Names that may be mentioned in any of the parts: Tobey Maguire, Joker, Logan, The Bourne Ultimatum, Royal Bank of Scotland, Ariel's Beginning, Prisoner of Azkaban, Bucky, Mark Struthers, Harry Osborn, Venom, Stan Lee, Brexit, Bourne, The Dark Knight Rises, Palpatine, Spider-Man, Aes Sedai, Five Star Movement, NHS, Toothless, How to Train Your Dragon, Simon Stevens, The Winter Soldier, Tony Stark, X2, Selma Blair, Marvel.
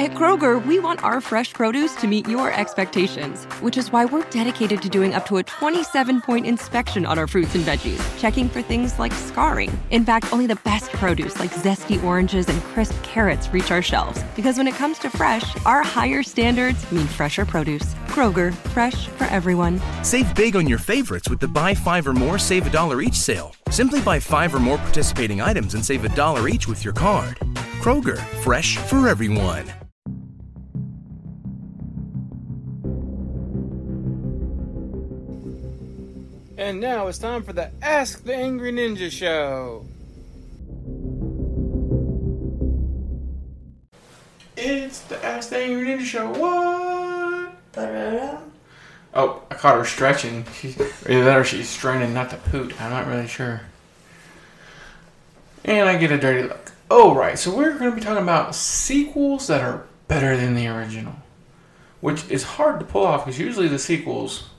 At Kroger, we want our fresh produce to meet your expectations, which is why we're dedicated to doing up to a 27-point inspection on our fruits and veggies, checking for things like scarring. In fact, only the best produce like zesty oranges and crisp carrots reach our shelves. Because when it comes to fresh, our higher standards mean fresher produce. Kroger, fresh for everyone. Save big on your favorites with the Buy 5 or More, Save $1 each sale. Simply buy 5 or more participating items and save $1 each with your card. Kroger, fresh for everyone. And now it's time for the Ask the Angry Ninja Show. It's the Ask the Angry Ninja Show. What? Da-da-da. Oh, I caught her stretching. Either that or she's straining not to poot. I'm not really sure. And I get a dirty look. Oh, right. So we're going to be talking about sequels that are better than the original. Which is hard to pull off because usually the sequels...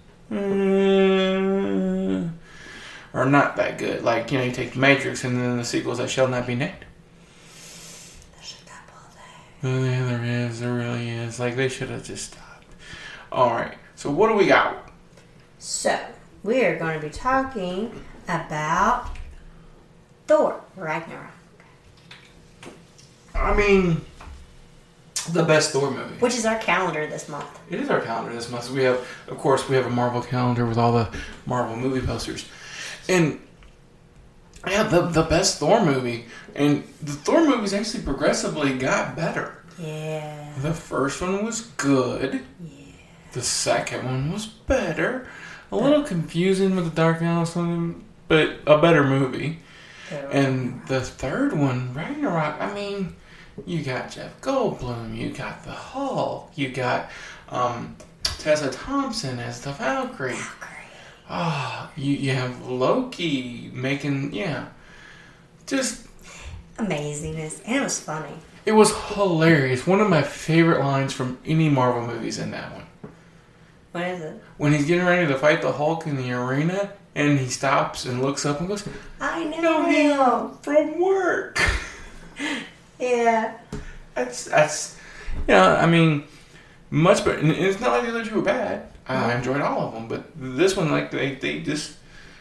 are not that good. Like, you know, you take Matrix and then the sequels that shall not be named. There should not be there. Yeah, there is. There really is. Like, they should have just stopped. Alright, so what do we got? So, we are going to be talking about Thor Ragnarok. I mean... the best Thor movie. Which is our calendar this month. It is our calendar this month. So we have, of course, we have a Marvel calendar with all the Marvel movie posters. And, yeah, the best Thor movie. And the Thor movies actually progressively got better. Yeah. The first one was good. Yeah. The second one was better. A little confusing with the Dark Knight or something, but a better movie. And the third one, Ragnarok, I mean... you got Jeff Goldblum, you got the Hulk, you got Tessa Thompson as the Valkyrie. Oh, you have Loki making, yeah, just... amazingness. And it was funny. It was hilarious. One of my favorite lines from any Marvel movies in that one. What is it? When he's getting ready to fight the Hulk in the arena, and he stops and looks up and goes, I know him from work. Yeah. That's you know, I mean, much better. And it's not like the other two were bad. I enjoyed all of them. But this one, like, they just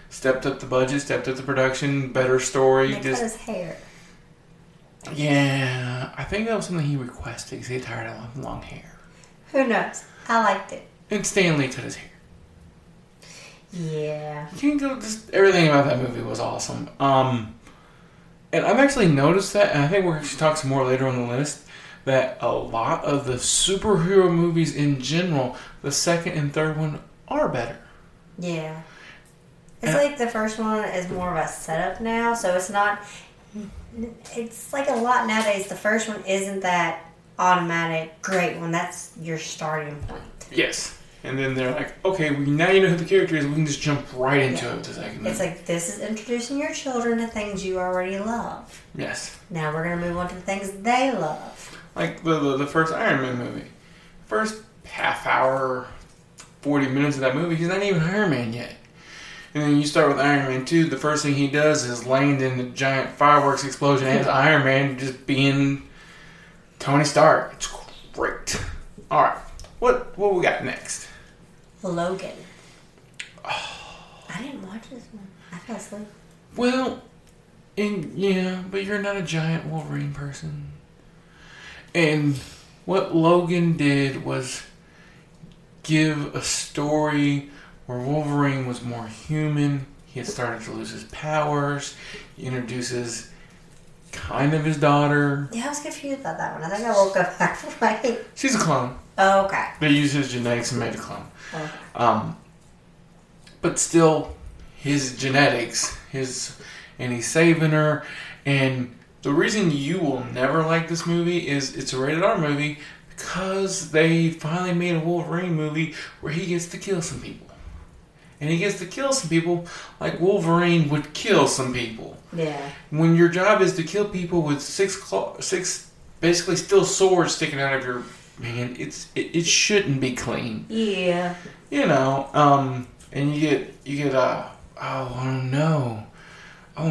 stepped up the budget, stepped up the production, better story. They cut his hair. Yeah. I think that was something he requested because he tired of long hair. Who knows? I liked it. And Stan Lee cut his hair. Yeah. You can't go, just everything about that movie was awesome. And I've actually noticed that, and I think we're going to talk some more later on the list, that a lot of the superhero movies in general, the second and third one, are better. Yeah. It's like the first one is more of a setup now, so it's not... it's like a lot nowadays. The first one isn't that automatic, great one. That's your starting point. Yes. And then they're like, okay, now you know who the character is. We can just jump right into it. It's like, this is introducing your children to things you already love. Yes. Now we're going to move on to the things they love. Like the first Iron Man movie. First half hour, 40 minutes of that movie, he's not even Iron Man yet. And then you start with Iron Man 2. The first thing he does is land in the giant fireworks explosion as Iron Man just being Tony Stark. It's great. All right. What we got next? Logan. Oh. I didn't watch this one. I fell asleep. Well, but you're not a giant Wolverine person. And what Logan did was give a story where Wolverine was more human. He had started to lose his powers. He introduces kind of his daughter. Yeah, I was confused about that one. I think I woke up halfway. She's a clone. Oh, okay. They used his genetics and made a clone. Okay. But still, his genetics, and he's saving her. And the reason you will never like this movie is it's a rated R movie because they finally made a Wolverine movie where he gets to kill some people. And he gets to kill some people like Wolverine would kill some people. Yeah. When your job is to kill people with six basically still swords sticking out of your... man, it shouldn't be clean. Yeah. You know, and you get I'm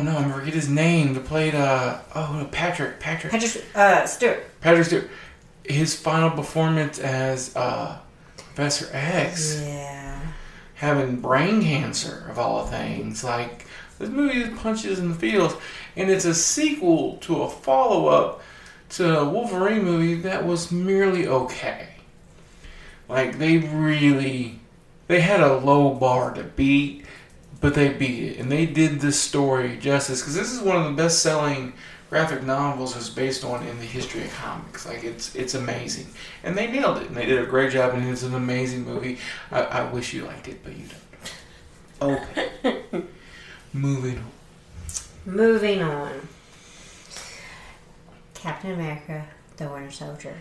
gonna forget his name. Patrick Stewart. his final performance as Professor X, having brain cancer of all things. Like, this movie is punches in the feels, and it's a sequel to a follow-up to a Wolverine movie that was merely okay. Like, they had a low bar to beat, but they beat it, and they did this story justice, because this is one of the best-selling graphic novels is based on in the history of comics. Like, it's amazing, and they nailed it, and they did a great job, and it's an amazing movie. I wish you liked it, but you don't. Okay. Moving on. Captain America, The Winter Soldier.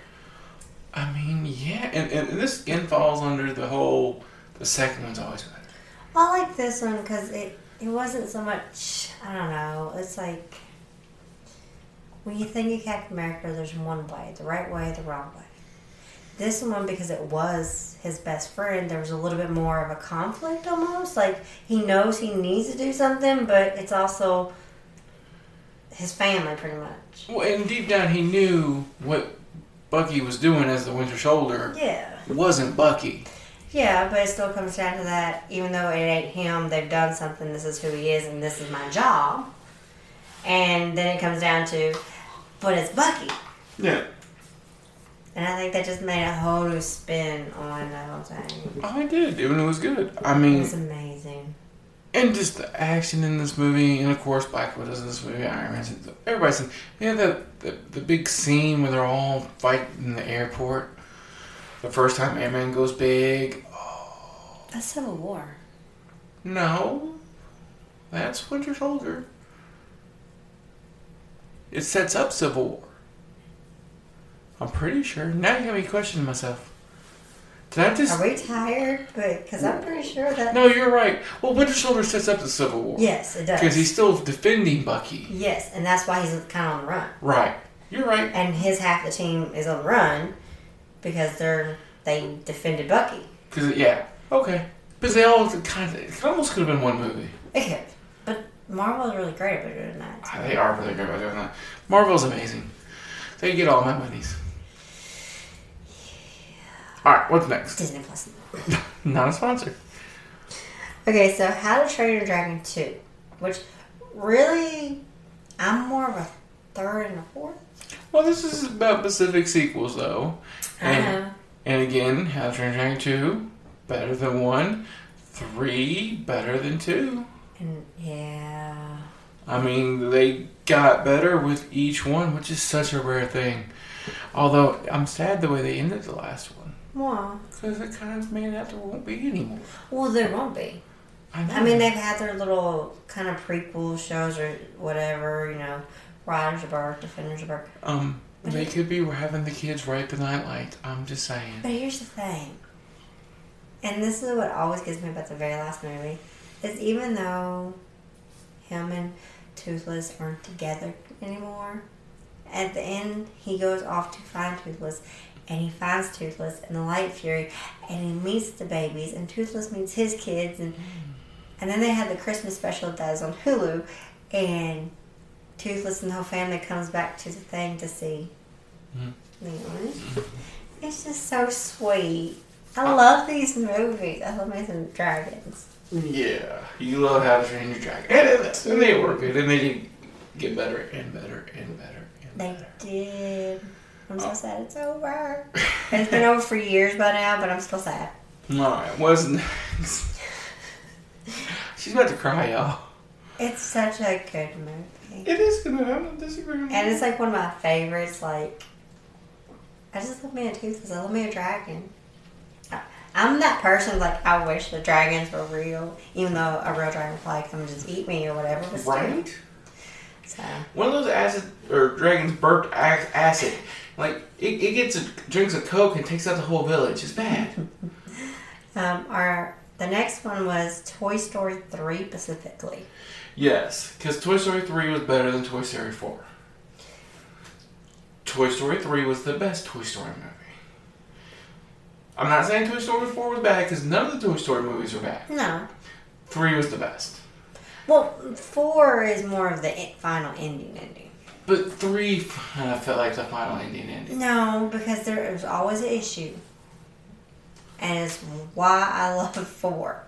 I mean, yeah, and this again falls under the whole, the second one's always better. I like this one because it wasn't so much, I don't know, it's like, when you think of Captain America, there's one way. The right way, the wrong way. This one, because it was his best friend, there was a little bit more of a conflict almost. Like, he knows he needs to do something, but it's also his family, pretty much. Well, and deep down, he knew what Bucky was doing as the Winter Soldier wasn't Bucky. Yeah, but it still comes down to that, even though it ain't him, they've done something, this is who he is, and this is my job. And then it comes down to, but it's Bucky. Yeah. And I think that just made a whole new spin on the whole thing. Oh, it did. Even it was good. I mean, it was amazing. And just the action in this movie, and of course, Black Widow's in this movie, Iron Man's in everybody's in. You know the big scene where they're all fighting in the airport. The first time Iron Man goes big. Oh. That's Civil War. No. That's Winter Soldier. It sets up Civil War. I'm pretty sure. Now you have me questioning myself. Did I just... Are we tired? Because I'm pretty sure that... No, you're right. Well, Winter Soldier sets up the Civil War. Yes, it does. Because he's still defending Bucky. Yes, and that's why he's kind of on the run. Right. You're right. And his half the team is on the run because they defended Bucky. Because, yeah. Okay. Because they all kind of... It almost could have been one movie. Okay. But... Marvel is really great about doing that. So. They are really great about doing that. Marvel's amazing. They get all my monies. Yeah. Alright, what's next? Disney Plus. Not a sponsor. Okay, so How to Train Your Dragon 2. Which, really, I'm more of a third and a fourth. Well, this is about specific sequels, though. And again, How to Train Your Dragon 2, better than 1. 3, better than 2. Yeah. I mean, they got better with each one, which is such a rare thing. Although, I'm sad the way they ended the last one. Why? Because it kind of made out there won't be anymore. Well, there won't be. I mean, they've had their little kind of prequel shows or whatever, you know, Riders of Earth, Defenders of Earth. They could be having the kids right the night light. I'm just saying. But here's the thing. And this is what always gets me about the very last movie. Is even though him and Toothless aren't together anymore, at the end he goes off to find Toothless, and he finds Toothless in the Light Fury, and he meets the babies, and Toothless meets his kids, and then they had the Christmas special that was on Hulu, and Toothless and the whole family comes back to the thing to see Leon. It's just so sweet. I love these movies. I love Amazing Dragons. Yeah, you love How to Train Your Dragon. And they were good, and they did get better and better and better and better. They did. I'm so sad it's over. It's been over for years by now, but I'm still sad. Alright, what's next? She's about to cry, y'all. It's such a good movie. It is good movie. I'm not disagreeing. And it's like one of my favorites. Like, I just love me a Toothless. I love me a dragon. I'm that person, like, I wish the dragons were real, even though a real dragon probably come just eat me or whatever. Right? So. One of those dragons burped acid. Like, it drinks a Coke and takes out the whole village. It's bad. The next one was Toy Story 3 specifically. Yes, because Toy Story 3 was better than Toy Story 4. Toy Story 3 was the best Toy Story movie. I'm not saying Toy Story 4 was bad, because none of the Toy Story movies are bad. No. 3 was the best. Well, 4 is more of the final ending. But 3 felt like the final ending. No, because there was always an issue. And it's why I love 4.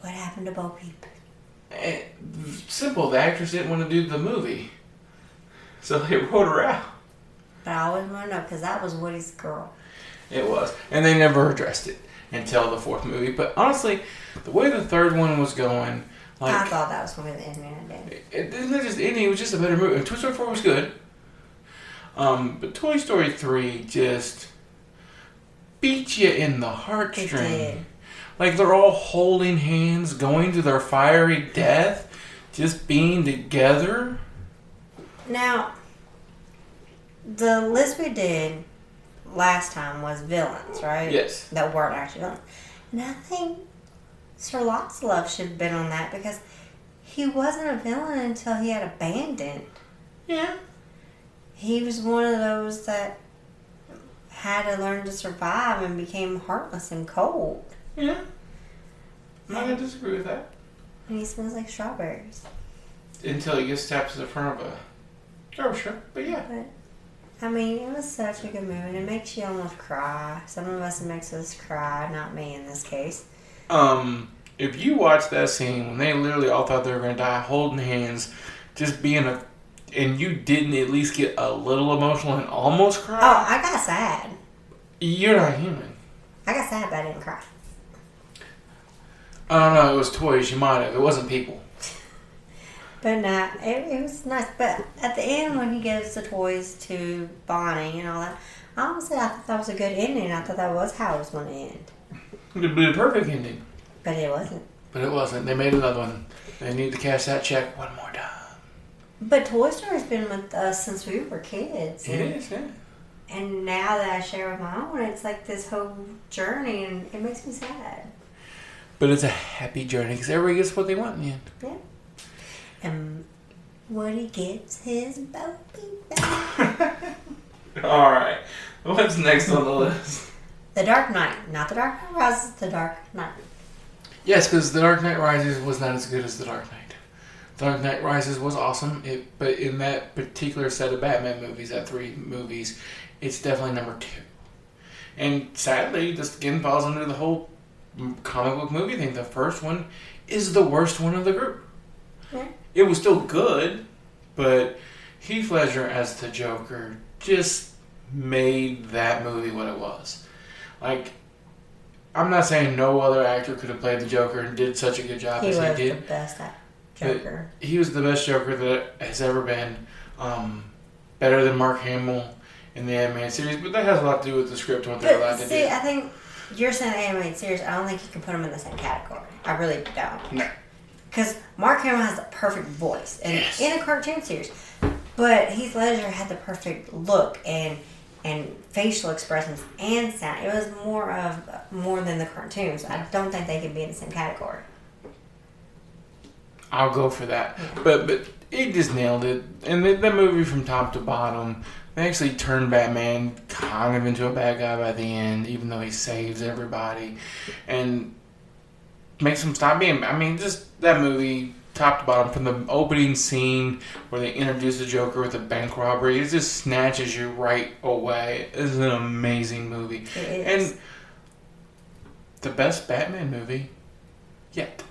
What happened to Bo Peep? Simple. The actors didn't want to do the movie. So they wrote her out. But I always want to know, because that was Woody's girl. It was. And they never addressed it until the 4th movie. But honestly, the way the 3rd one was going... Like, I thought that was going to be the end, man. It didn't just ending. It was just a better movie. And Toy Story 4 was good. But Toy Story 3 just beat you in the heartstring. It did. Like, they're all holding hands, going to their fiery death, just being together. Now, the list we did last time was villains, right? Yes. That weren't actually villains. And I think Sir Lancelot should have been on that, because he wasn't a villain until he had abandoned. Yeah. He was one of those that had to learn to survive and became heartless and cold. Yeah. I'm not going to disagree with that. And he smells like strawberries. Until he gets stabbed to the front of a garbage truck, but yeah. But, I mean, it was such a good movie, and it makes you almost cry. Some of us, it makes us cry, not me in this case. If you watch that scene, when they literally all thought they were going to die, holding hands, just being a... And you didn't at least get a little emotional and almost cry? Oh, I got sad. You're not human. I got sad, but I didn't cry. I don't know, it was toys, you might have. It wasn't people. But no, it was nice. But at the end, when he gives the toys to Bonnie and all that, honestly, I thought that was a good ending. I thought that was how it was going to end. It would be a perfect ending. But it wasn't. They made another one. They need to cash that check one more time. But Toy Story's been with us since we were kids. It is, yeah. And now that I share with my own, it's like this whole journey, and it makes me sad. But it's a happy journey, because everybody gets what they want in the end. Yeah. And Woody gets his Bo-Peep back. All right. What's next on the list? The Dark Knight. Not The Dark Knight Rises, The Dark Knight. Yes, because The Dark Knight Rises was not as good as The Dark Knight. The Dark Knight Rises was awesome, but in that particular set of Batman movies, that 3 movies, it's definitely number 2. And sadly, this again falls under the whole comic book movie thing. The first one is the worst one of the group. Yeah. It was still good, but Heath Ledger as the Joker just made that movie what it was. Like, I'm not saying no other actor could have played the Joker and did such a good job as he did. He was the best Joker. He was the best Joker that has ever been. Better than Mark Hamill in the animated series, but that has a lot to do with the script and what they're allowed to do. See, I think you're saying the animated series, I don't think you can put them in the same category. I really don't. No. Because Mark Hamill has the perfect voice in a cartoon series, but Heath Ledger had the perfect look and facial expressions and sound. It was more than the cartoons. I don't think they could be in the same category. I'll go for that. Yeah. But he just nailed it. And the movie from top to bottom, they actually turned Batman kind of into a bad guy by the end, even though he saves everybody and makes him stop being... I mean, just that movie, top to bottom, from the opening scene where they introduce the Joker with a bank robbery, it just snatches you right away. It's an amazing movie. And the best Batman movie yet.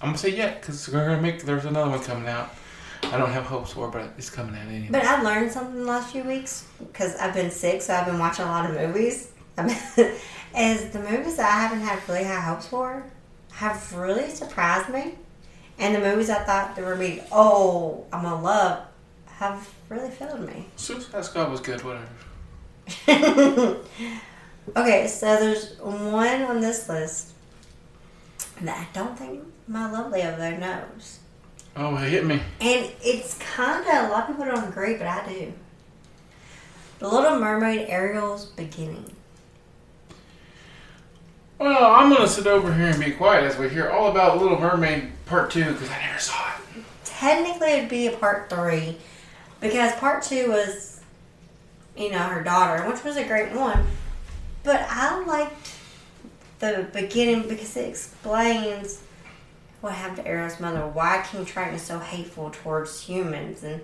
I'm going to say yet, because we're going to there's another one coming out. I don't have hopes for it, but it's coming out anyway. But I learned something the last few weeks, because I've been sick, so I've been watching a lot of movies. Is the movies that I haven't had really high hopes for have really surprised me. And the movies I thought they were being, I'm going to love, have really failed me. Suicide Squad was good, whatever. Okay, so there's one on this list that I don't think my lovely over there knows. Oh, it hit me. And it's kind of, a lot of people don't agree, but I do. The Little Mermaid, Ariel's Beginning. Well, I'm going to sit over here and be quiet as we hear all about Little Mermaid Part 2, because I never saw it. Technically, it'd be a Part 3, because Part 2 was, her daughter, which was a great one. But I liked the beginning because it explains what happened to Ariel's mother, why King Triton is so hateful towards humans, and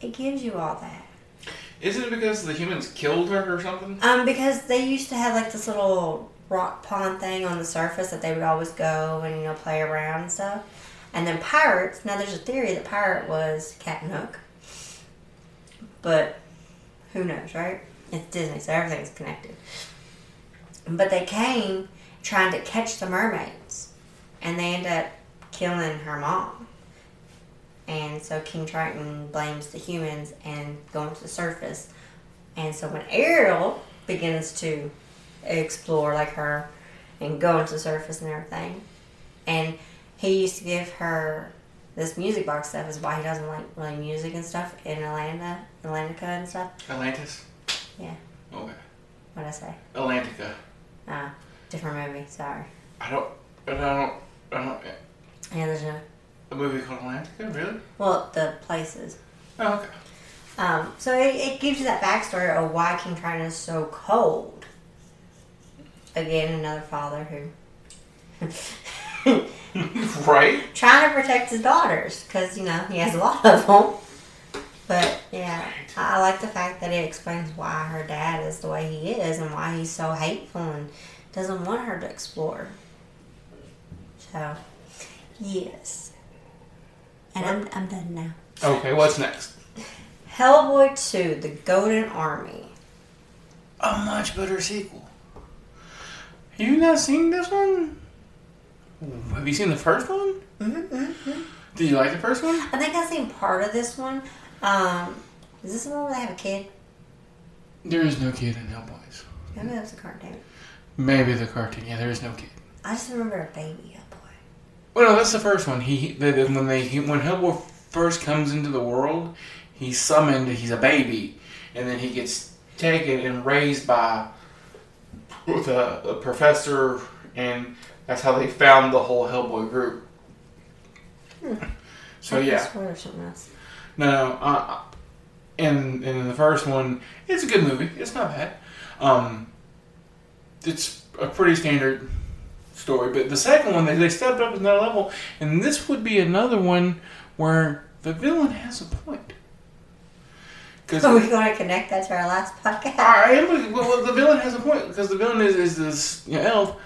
It gives you all that. Isn't it because the humans killed her or something? Because they used to have like this little rock pond thing on the surface that they would always go and, you know, play around and stuff. And then pirates, now there's a theory that pirate was Captain Hook. But who knows, right? It's Disney, so everything's connected. But they came trying to catch the mermaids. And they end up killing her mom. And so King Triton blames the humans and going to the surface. And so when Ariel begins to explore like her and go to the surface and everything, and he used to give her this music box stuff is why he doesn't like really music and stuff in Atlantica and stuff. Atlantis? Yeah. Okay. What'd I say? Atlantica. Ah, different movie, sorry. I don't. Yeah, there's no. A movie called Atlantica, really? Well, the places. Oh, okay. So it gives you that backstory of why King Triton is so cold. Again, another father who, right? Trying to protect his daughters because, you know, he has a lot of them. But yeah, right. I like the fact that it explains why her dad is the way he is and why he's so hateful and doesn't want her to explore. So, yes. And I'm done now. Okay, what's next? Hellboy 2, The Golden Army. A much better sequel. Have you not seen this one? Have you seen the first one? Mm-hmm. Did you like the first one? I think I've seen part of this one. Is this the one where they have a kid? There is no kid in Hellboys. Maybe that's a cartoon. Maybe the cartoon. Yeah, there is no kid. I just remember a baby Hellboy. Well, no, that's the first one. When Hellboy first comes into the world, he's summoned. He's a baby, and then he gets taken and raised by the professor, and that's how they found the whole Hellboy group. So yeah. And in the first one, it's a good movie. It's not bad. It's a pretty standard story, but the second one, they stepped up another level, and this would be another one where the villain has a point. Are we going to connect that to our last podcast? The villain has a point, because the villain is this, you know, elf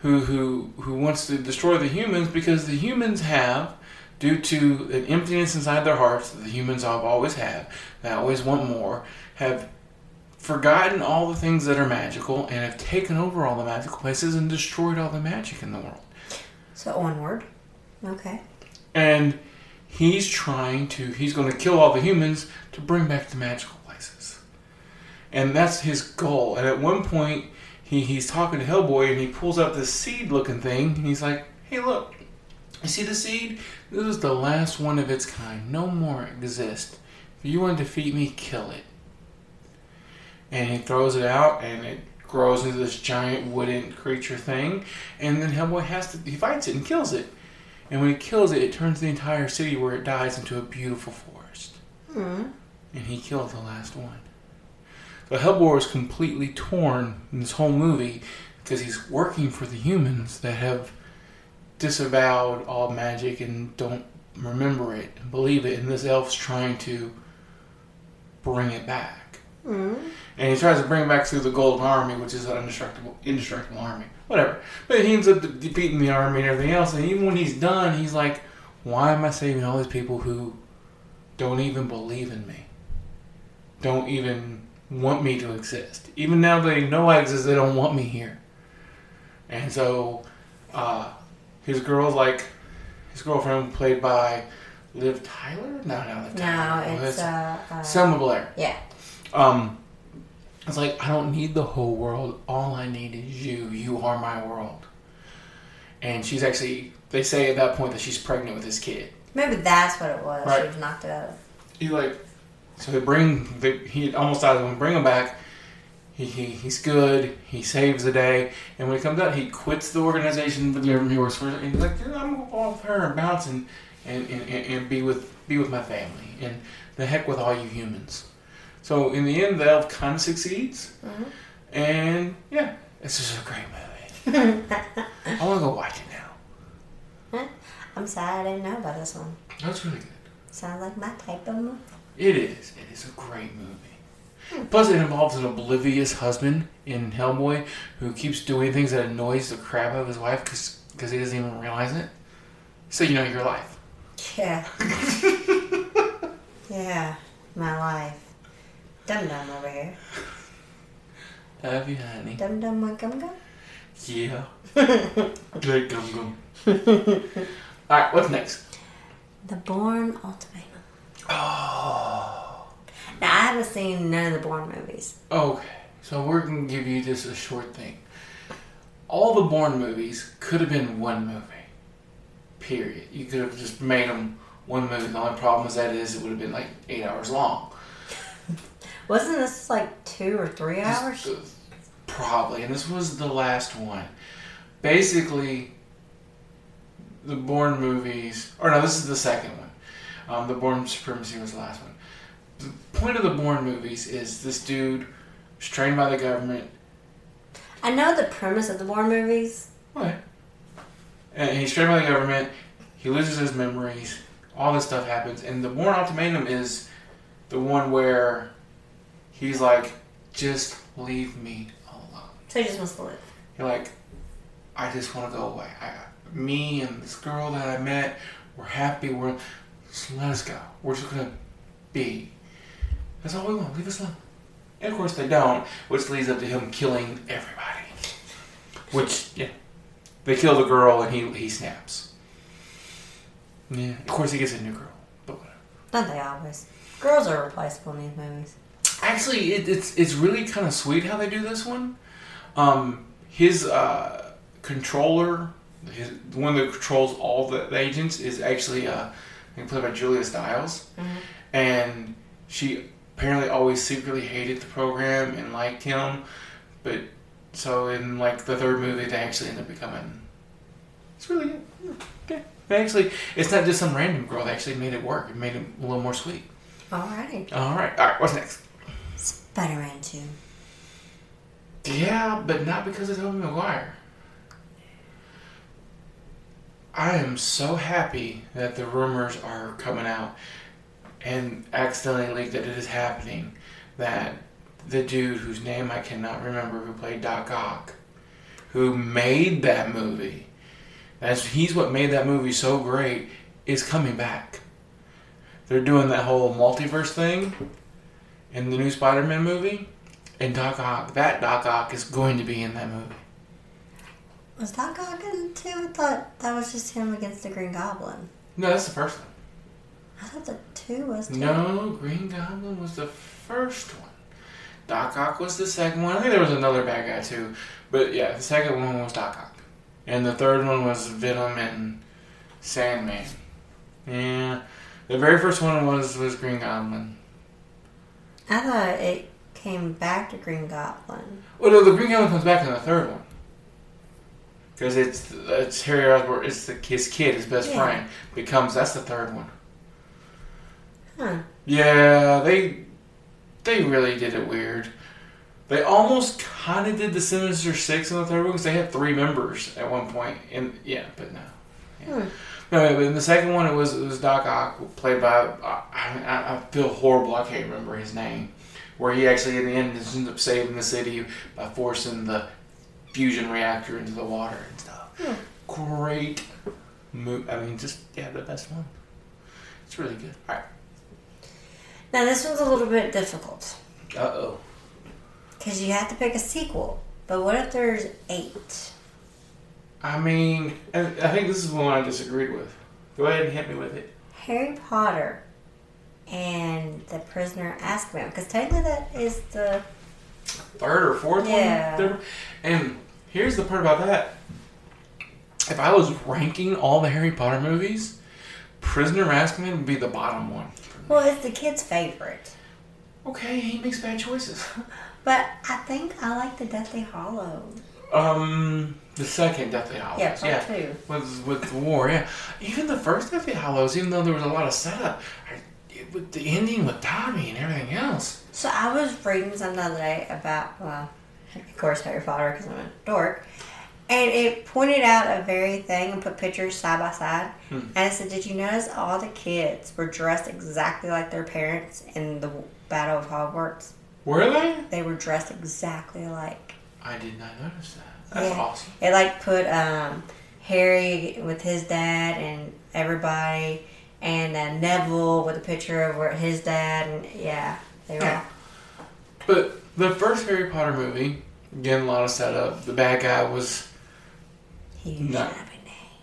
who wants to destroy the humans because the humans have, due to an emptiness inside their hearts that the humans always have, they always want more, have forgotten all the things that are magical and have taken over all the magical places and destroyed all the magic in the world. So onward. Okay. And he's going to kill all the humans to bring back the magical places. And that's his goal. And at one point, he's talking to Hellboy and he pulls out this seed-looking thing and he's like, hey, look, you see the seed? This is the last one of its kind. No more exist. If you want to defeat me, kill it. And he throws it out, and it grows into this giant wooden creature thing. And then Hellboy he fights it and kills it. And when he kills it, it turns the entire city where it dies into a beautiful forest. Mm. And he killed the last one. So Hellboy is completely torn in this whole movie because he's working for the humans that have disavowed all magic and don't remember it and believe it. And this elf's trying to bring it back. Mm-hmm. And he tries to bring it back through the Golden Army, which is an indestructible army. Whatever. But he ends up defeating the army and everything else. And even when he's done, he's like, why am I saving all these people who don't even believe in me? Don't even want me to exist. Even now they know I exist, they don't want me here. And so his girlfriend played by Liv Tyler? No, Liv Tyler. No, it's Selma Blair. Yeah. It's like, I don't need the whole world. All I need is you. You are my world. And she's actually, they say at that point that she's pregnant with his kid. Maybe that's what it was. Right. She was knocked out. So he almost dies when we bring him back. He's good. He saves the day. And when he comes out, he quits the organization with the army force. And he's like, I'm going to go off her and bounce and be with my family. And the heck with all you humans. So, in the end, the elf kind of succeeds. Mm-hmm. And, yeah, this is a great movie. I want to go watch it now. I'm sad I didn't know about this one. That's really good. Sounds like my type of movie. It is. It is a great movie. Plus, it involves an oblivious husband in Hellboy who keeps doing things that annoys the crap out of his wife because he doesn't even realize it. So you know your life. Yeah. Yeah, my life. Dum-dum over here. Love you, honey. Dum-dum want gum-gum? Yeah. Great gum-gum. Alright, what's next? The Bourne Ultimatum. Oh. Now, I haven't seen none of the Bourne movies. Okay, so we're going to give you just a short thing. All the Bourne movies could have been one movie. Period. You could have just made them one movie. The only problem with that is it would have been like 8 hours long. Wasn't this like 2 or 3 hours? Probably. And this was the last one. Basically, the Bourne movies... Or no, this is the second one. The Bourne Supremacy was the last one. The point of the Bourne movies is this dude was trained by the government. I know the premise of the Bourne movies. What? And he's trained by the government. He loses his memories. All this stuff happens. And the Bourne Ultimatum is the one where he's like, just leave me alone. So he just wants to live. You're like, I just want to go away. Me and this girl that I met, we're happy. We're just let us go. We're just going to be. That's all we want. Leave us alone. And of course they don't, which leads up to him killing everybody. Which, yeah. They kill the girl and he snaps. Yeah. Of course he gets a new girl. But whatever. Don't they always? Girls are replaceable in these movies. Actually, it's really kind of sweet how they do this one. His controller, the one that controls all the agents, is actually played by Julia Stiles. Mm-hmm. And she... apparently always secretly hated the program and liked him, but so in like the third movie they actually end up becoming... It's really good. Yeah. They actually, it's not just some random girl. They actually made it work. It made it a little more sweet. Alrighty. Alright, what's next? Spider-Man 2. Yeah, but not because of Tobey Maguire. I am so happy that the rumors are coming out and accidentally leaked that it is happening, that the dude whose name I cannot remember, who played Doc Ock, who made that movie, he's what made that movie so great, is coming back. They're doing that whole multiverse thing in the new Spider-Man movie, and Doc Ock is going to be in that movie. Was Doc Ock in it too? I thought that was just him against the Green Goblin. No, that's the first one. I thought the two was two. No, Green Goblin was the first one. Doc Ock was the second one. I think there was another bad guy too. But yeah, the second one was Doc Ock. And the third one was Venom and Sandman. Yeah. The very first one was Green Goblin. I thought it came back to Green Goblin. Well, no, the Green Goblin comes back in the third one. Because it's Harry Osborn, it's his kid, his best friend. That's the third one. Huh. Yeah, they really did it weird. They almost kind of did the Sinister Six in the third one because they had three members at one point. And yeah, but no. Yeah. Hmm. No, but in the second one, it was Doc Ock played by... I feel horrible. I can't remember his name. Where he actually, in the end, ends up saving the city by forcing the fusion reactor into the water and stuff. Hmm. Great move. I mean, just, yeah, the best one. It's really good. All right. Now, this one's a little bit difficult. Uh-oh. Because you have to pick a sequel. But what if there's 8? I mean, I think this is the one I disagreed with. Go ahead and hit me with it. Harry Potter and the Prisoner of Azkaban. Because technically that is the... third or fourth one? Yeah. And here's the part about that. If I was ranking all the Harry Potter movies, Prisoner of Azkaban would be the bottom one. Well, it's the kid's favorite. Okay, he makes bad choices. But I think I like the Deathly Hallows. The second Deathly Hallows. Yeah, part two. With the war, yeah. Even the first Deathly Hallows, even though there was a lot of setup, with the ending with Dobby and everything else. So I was reading something the other day about, well, of course, Harry Potter, because I'm a dork, And it pointed out a very thing and put pictures side by side. And it said, did you notice all the kids were dressed exactly like their parents in the Battle of Hogwarts? Were they? They were dressed exactly like. I did not notice that. That's awesome. It like put Harry with his dad and everybody, and Neville with a picture of where his dad, and they were. But the first Harry Potter movie, again, a lot of setup. The bad guy was. He used to have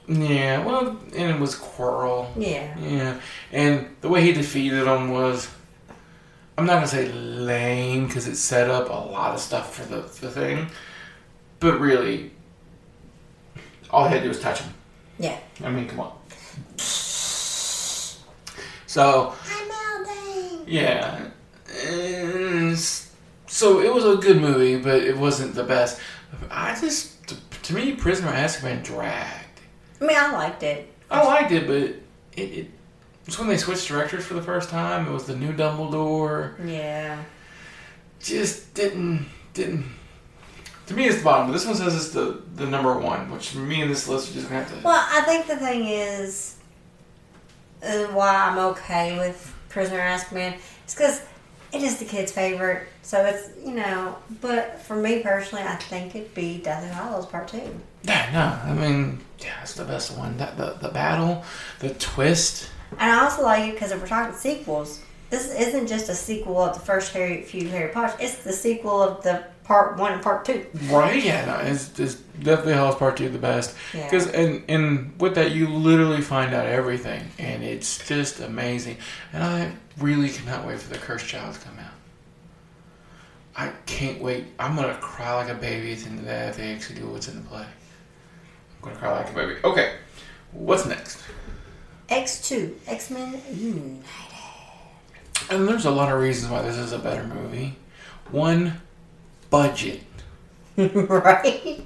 a name. Yeah, well, and it was Quirrell. Yeah. Yeah, and the way he defeated him was. I'm not going to say lame because it set up a lot of stuff for the thing. But really, all I had to do was touch him. Yeah. I mean, come on. So. I'm melting. Yeah. And so it was a good movie, but it wasn't the best. To me, Prisoner of Azkaban dragged. I mean, I liked it. I liked it, but it it's when they switched directors for the first time. It was the new Dumbledore. Yeah. Just didn't. To me, it's the bottom. But this one says it's the number one, which me and this list are just going to have to. Well, I think the thing is why I'm okay with Prisoner of Azkaban is because it is the kids' favorite. So it's, but for me personally, I think it'd be Deathly Hallows Part 2. Yeah, no. I mean, it's the best one. The battle, the twist. And I also like it because if we're talking sequels, this isn't just a sequel of the first few Harry Potter. It's the sequel of the Part 1 and Part 2. Right, yeah. No, it's Deathly Hallows Part 2 the best. Because and with that, you literally find out everything. And it's just amazing. And I really cannot wait for The Cursed Child to come out. I can't wait. I'm going to cry like a baby at the end of that if they actually do what's in the play. I'm going to cry like a baby. Okay. What's next? X2, X-Men United. And there's a lot of reasons why this is a better movie. One, budget. Right?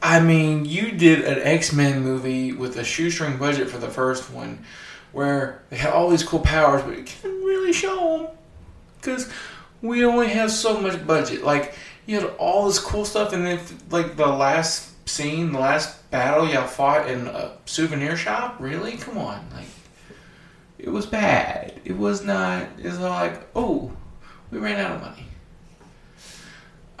I mean, you did an X-Men movie with a shoestring budget for the first one where they had all these cool powers, but you couldn't really show them because we only have so much budget. Like, you had all this cool stuff, and then, like, the last scene, the last battle y'all fought in a souvenir shop? Really? Come on. Like, it was bad. It was not like, oh, we ran out of money.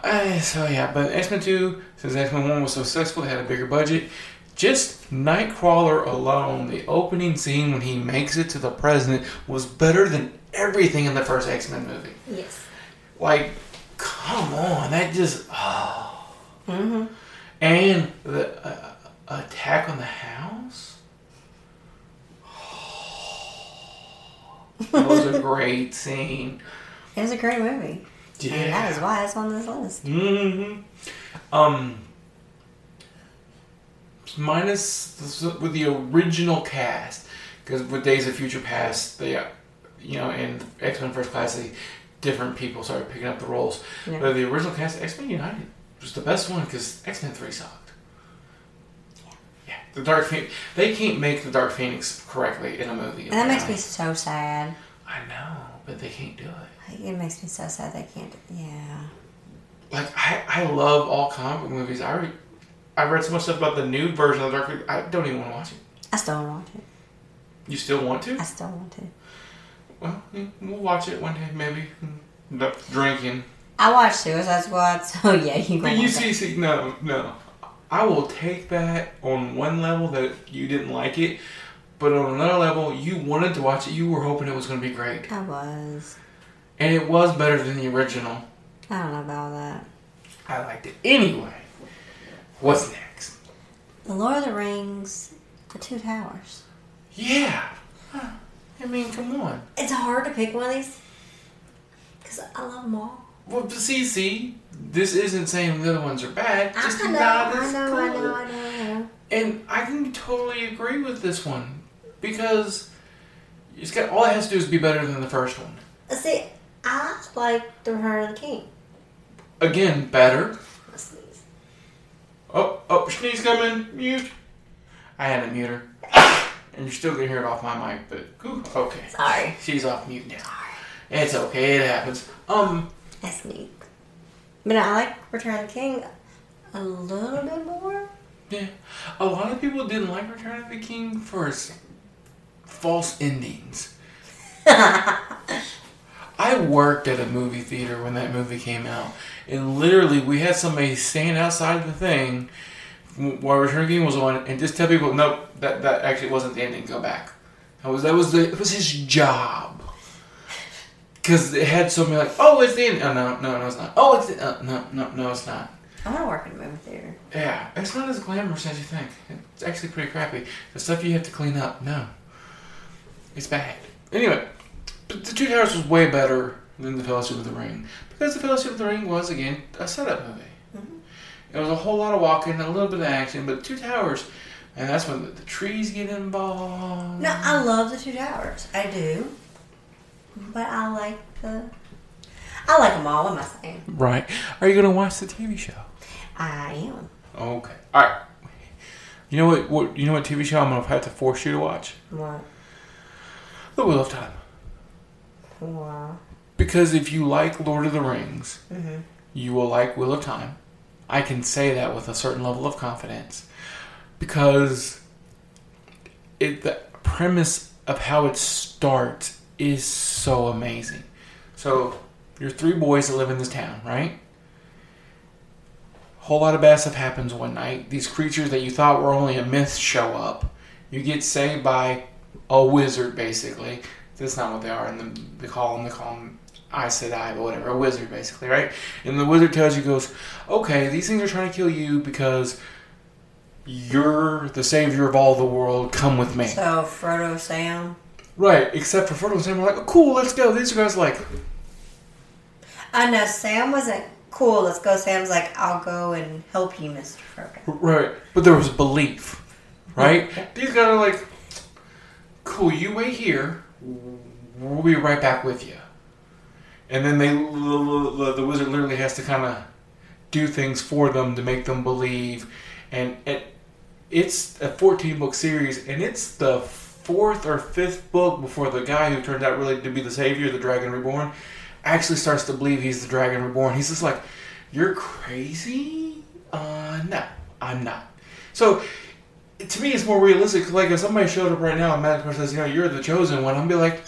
But X-Men 2, since X-Men 1 was so successful, they had a bigger budget. Just Nightcrawler alone, the opening scene when he makes it to the president was better than everything in the first X-Men movie. Yes. Like, come on. That just, Mm-hmm. And the attack on the house? That was a great scene. It was a great movie. Yeah. And that is why it's on this list. Mm-hmm. Minus with the original cast. Because with Days of Future Past, they, in X-Men First Class, different people started picking up the roles. Yeah. But the original cast, X-Men United. Was the best one because X-Men 3 sucked. Yeah. The Dark Phoenix. They can't make the Dark Phoenix correctly in a movie. And that makes me so sad. I know, but they can't do it. It makes me so sad they can't. Yeah. Like, I love all comic book movies. I read so much stuff about the new version of the Dark Phoenix. I don't even want to watch it. I still don't want to. You still want to? I still want to. Well, we'll watch it one day, maybe. Drinking. I watched Suicide Squad, so yeah, you can watch it. See, no. I will take that on one level that you didn't like it, but on another level, you wanted to watch it. You were hoping it was going to be great. I was. And it was better than the original. I don't know about that. I liked it. Anyway, what's next? The Lord of the Rings, The Two Towers. Yeah. I mean, come on. It's hard to pick one of these because I love them all. Well, see, this isn't saying the other ones are bad. Just not as good. I know. And I can totally agree with this one because it's got all it has to do is be better than the first one. See, I like The Return of the King. Again, better. I sneeze. Oh, sneeze coming. Mute. I had a muter, and you're still gonna hear it off my mic, but okay. Sorry. She's off mute now. Sorry. It's okay. It happens. That's neat. But I like Return of the King a little bit more. Yeah. A lot of people didn't like Return of the King for its false endings. I worked at a movie theater when that movie came out. And literally, we had somebody stand outside the thing while Return of the King was on and just tell people, nope, that actually wasn't the ending, go back. It was his job. Because it had so many like, oh, it's the ending. Oh, no, it's not. Oh, it's the, no, it's not. I want to work in a movie theater. Yeah, it's not as glamorous as you think. It's actually pretty crappy. The stuff you have to clean up, no. It's bad. Anyway, but The Two Towers was way better than The Fellowship of the Ring. Because The Fellowship of the Ring was, again, a setup movie. Mm-hmm. It was a whole lot of walking, a little bit of action, but The Two Towers, and that's when the trees get involved. No, I love The Two Towers. I do. But I like them all, am I saying? Right. Are you going to watch the TV show? I am. Okay. All right. You know what? You know what TV show I'm going to have to force you to watch? What? The Wheel of Time. Wow. Because if you like Lord of the Rings, mm-hmm. you will like Wheel of Time. I can say that with a certain level of confidence. Because the premise of how it starts is so amazing. So, you're three boys that live in this town, right? Whole lot of bad stuff happens one night. These creatures that you thought were only a myth show up. You get saved by a wizard, basically. That's not what they are. And they call them Aes Sedai, but whatever. A wizard, basically, right? And the wizard tells you, goes, okay, these things are trying to kill you because you're the savior of all the world. Come with me. So, Frodo, Sam. Right, except for Frodo and Sam were like, oh, cool, let's go. These guys are like... I know, Sam wasn't cool, let's go. Sam's like, I'll go and help you, Mr. Frodo. Right, but there was belief, right? These guys are like, cool, you wait here. We'll be right back with you. And then the wizard literally has to kind of do things for them to make them believe. And it's a 14-book series, and it's the fourth or fifth book before the guy who turned out really to be the savior, the Dragon Reborn, actually starts to believe he's the Dragon Reborn. He's just like, you're crazy? No, I'm not. So, to me, it's more realistic. Like, if somebody showed up right now and Madden says, you know, you're the chosen one, I'd be like,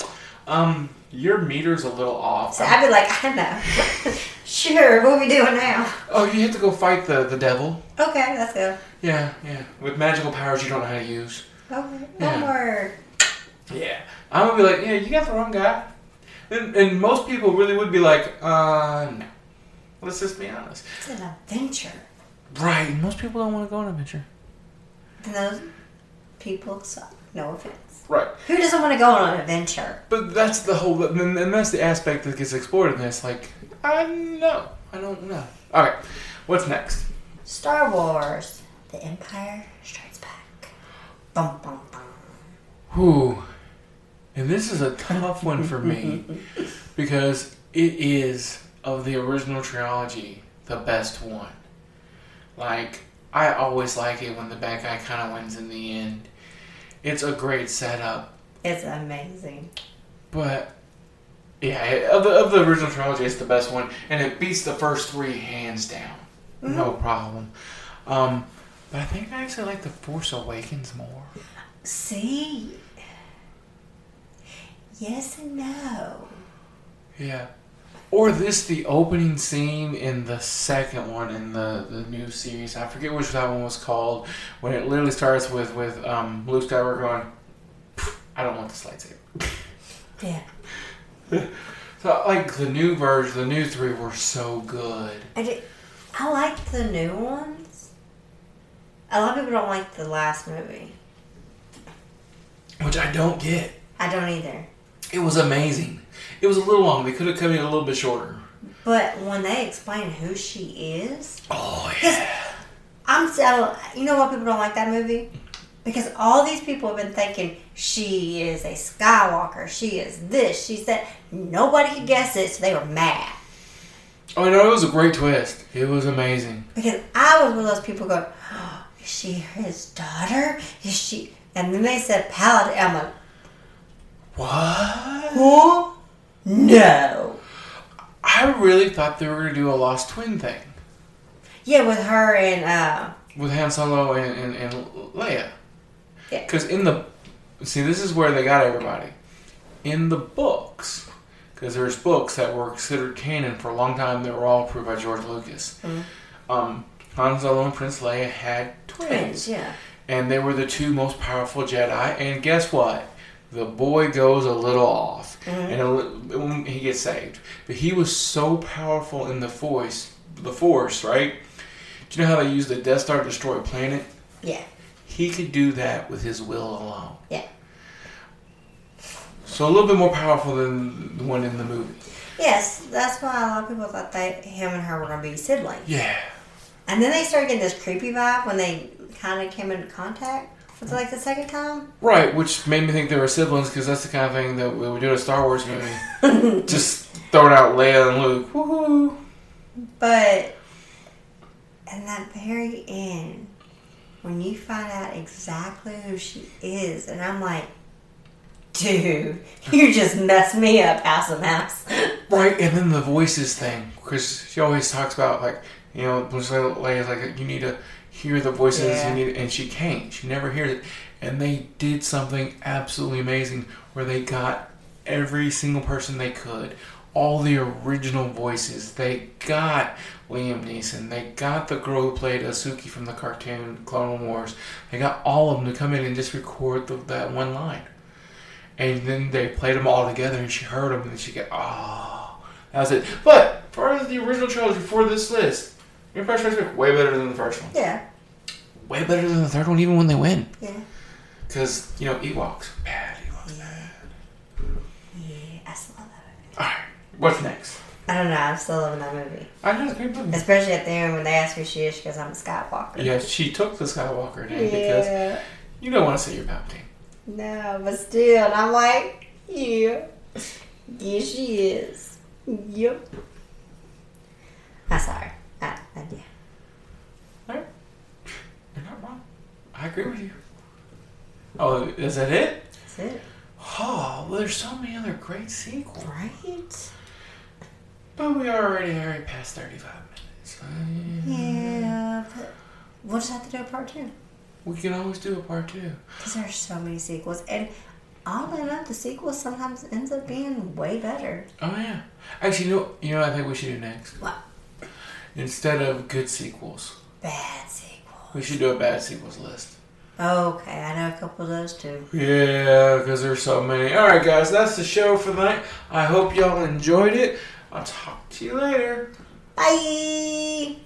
your meter's a little off. So I'd be like, I know. Sure, what are we doing now? Oh, you have to go fight the devil. Okay, that's good. Yeah. With magical powers you don't know how to use. Okay, one word. Yeah. I'm going to be like, yeah, you got the wrong guy. And most people really would be like, no. Let's just be honest. It's an adventure. Right. Most people don't want to go on an adventure. And those people suck. No offense. Right. Who doesn't want to go on an adventure? But that's the whole... And that's the aspect that gets explored in this. Like, no. I don't know. All right. What's next? Star Wars. The Empire Strikes Back. Bum, bum, bum. Whew. And this is a tough one for me because it is, of the original trilogy, the best one. Like, I always like it when the bad guy kind of wins in the end. It's a great setup. It's amazing. But, yeah, of the original trilogy, it's the best one. And it beats the first three hands down. Mm-hmm. No problem. But I think I actually like The Force Awakens more. See? Yes and no. Yeah. Or the opening scene in the second one in the new series. I forget which that one was called. When it literally starts with Luke Skywalker going, I don't want this lightsaber. Yeah. So, like, the new version, the new three were so good. I like the new ones. A lot of people don't like the last movie. Which I don't get. I don't either. It was amazing. It was a little long. They could have cut it a little bit shorter. But when they explain who she is... Oh, yeah. You know why people don't like that movie? Because all these people have been thinking, she is a Skywalker. She is this. She said nobody could guess it, so they were mad. Oh, no, it was a great twist. It was amazing. Because I was one of those people going, oh, is she his daughter? Is she... And then they said Paladin. I'm like, what? Who? No. I really thought they were going to do a Lost Twin thing. Yeah, with her and... with Han Solo and Leia. Yeah. Because in the... See, this is where they got everybody. In the books, because there's books that were considered canon for a long time that were all approved by George Lucas. Mm-hmm. Han Solo and Prince Leia had twins. Yeah. And they were the two most powerful Jedi. And guess what? The boy goes a little off. Mm-hmm. And he gets saved. But he was so powerful in the Force, right? Do you know how they use the Death Star to destroy a planet? Yeah. He could do that with his will alone. Yeah. So a little bit more powerful than the one in the movie. Yes, that's why a lot of people thought that him and her were going to be siblings. Yeah. And then they started getting this creepy vibe when they kind of came into contact. Was it like the second time? Right, which made me think they were siblings because that's the kind of thing that we would do in a Star Wars movie. Just throwing out Leia and Luke. Woohoo! But in that very end, when you find out exactly who she is, and I'm like, dude, you just messed me up, ass and ass. Right, and then the voices thing, because she always talks about, like, you know, Leia's like, you need to hear the voices, yeah. And she can't. She never hears it. And they did something absolutely amazing where they got every single person they could. All the original voices. They got Liam Neeson. They got the girl who played Asuki from the cartoon Clone Wars. They got all of them to come in and just record that one line. And then they played them all together and she heard them and she got, oh, that was it. But as far as the original trilogy before this list, your first one's way better than the first one. Yeah. Way better than the third one even when they win. Yeah. Because, you know, Ewoks. Bad. Ewoks. Bad. Yeah, I still love that movie. Alright. What's next? I don't know. I'm still loving that movie. I know. It's a great movie. Especially at the end when they ask who she is, she goes, I'm a Skywalker. Yeah, she took the Skywalker name because you don't want to say you're Palpatine. No, but still. And I'm like, yeah. Yeah, she is. Yep. I'm sorry. Yeah. Alright. You're not wrong. I agree with you. Oh, is that it? That's it. Oh, well, there's so many other great sequels. Right? But we are already past 35 minutes. Yeah, but we'll just have to do a part two. We can always do a part two. Because there's so many sequels. And all in all, the sequel sometimes ends up being way better. Oh, yeah. Actually, you know what I think we should do next? What? Instead of good sequels. Bad sequels. We should do a bad sequels list. Okay, I know a couple of those too. Yeah, because there's so many. All right, guys, that's the show for the night. I hope y'all enjoyed it. I'll talk to you later. Bye.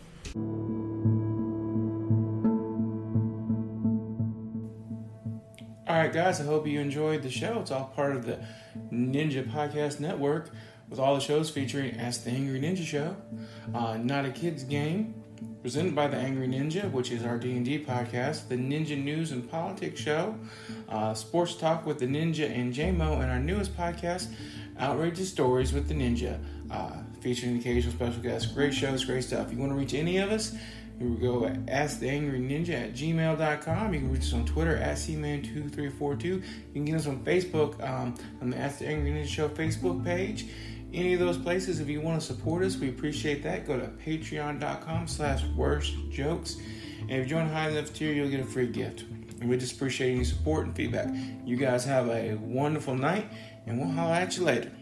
All right, guys, I hope you enjoyed the show. It's all part of the Ninja Podcast Network with all the shows featuring Ask the Angry Ninja Show, Not a Kid's Game, presented by the Angry Ninja, which is our D&D podcast, the Ninja News and Politics Show, Sports Talk with the Ninja and J-Mo, and our newest podcast, Outrageous Stories with the Ninja, featuring occasional special guests. Great shows, great stuff. If you want to reach any of us, you can go at asktheangryninja@gmail.com. You can reach us on Twitter @cman2342. You can get us on Facebook, on the Ask the Angry Ninja Show Facebook page. Any of those places, if you want to support us, we appreciate that. Go to patreon.com/worstjokes. And if you join high enough tier, you'll get a free gift. And we just appreciate any support and feedback. You guys have a wonderful night, and we'll holler at you later.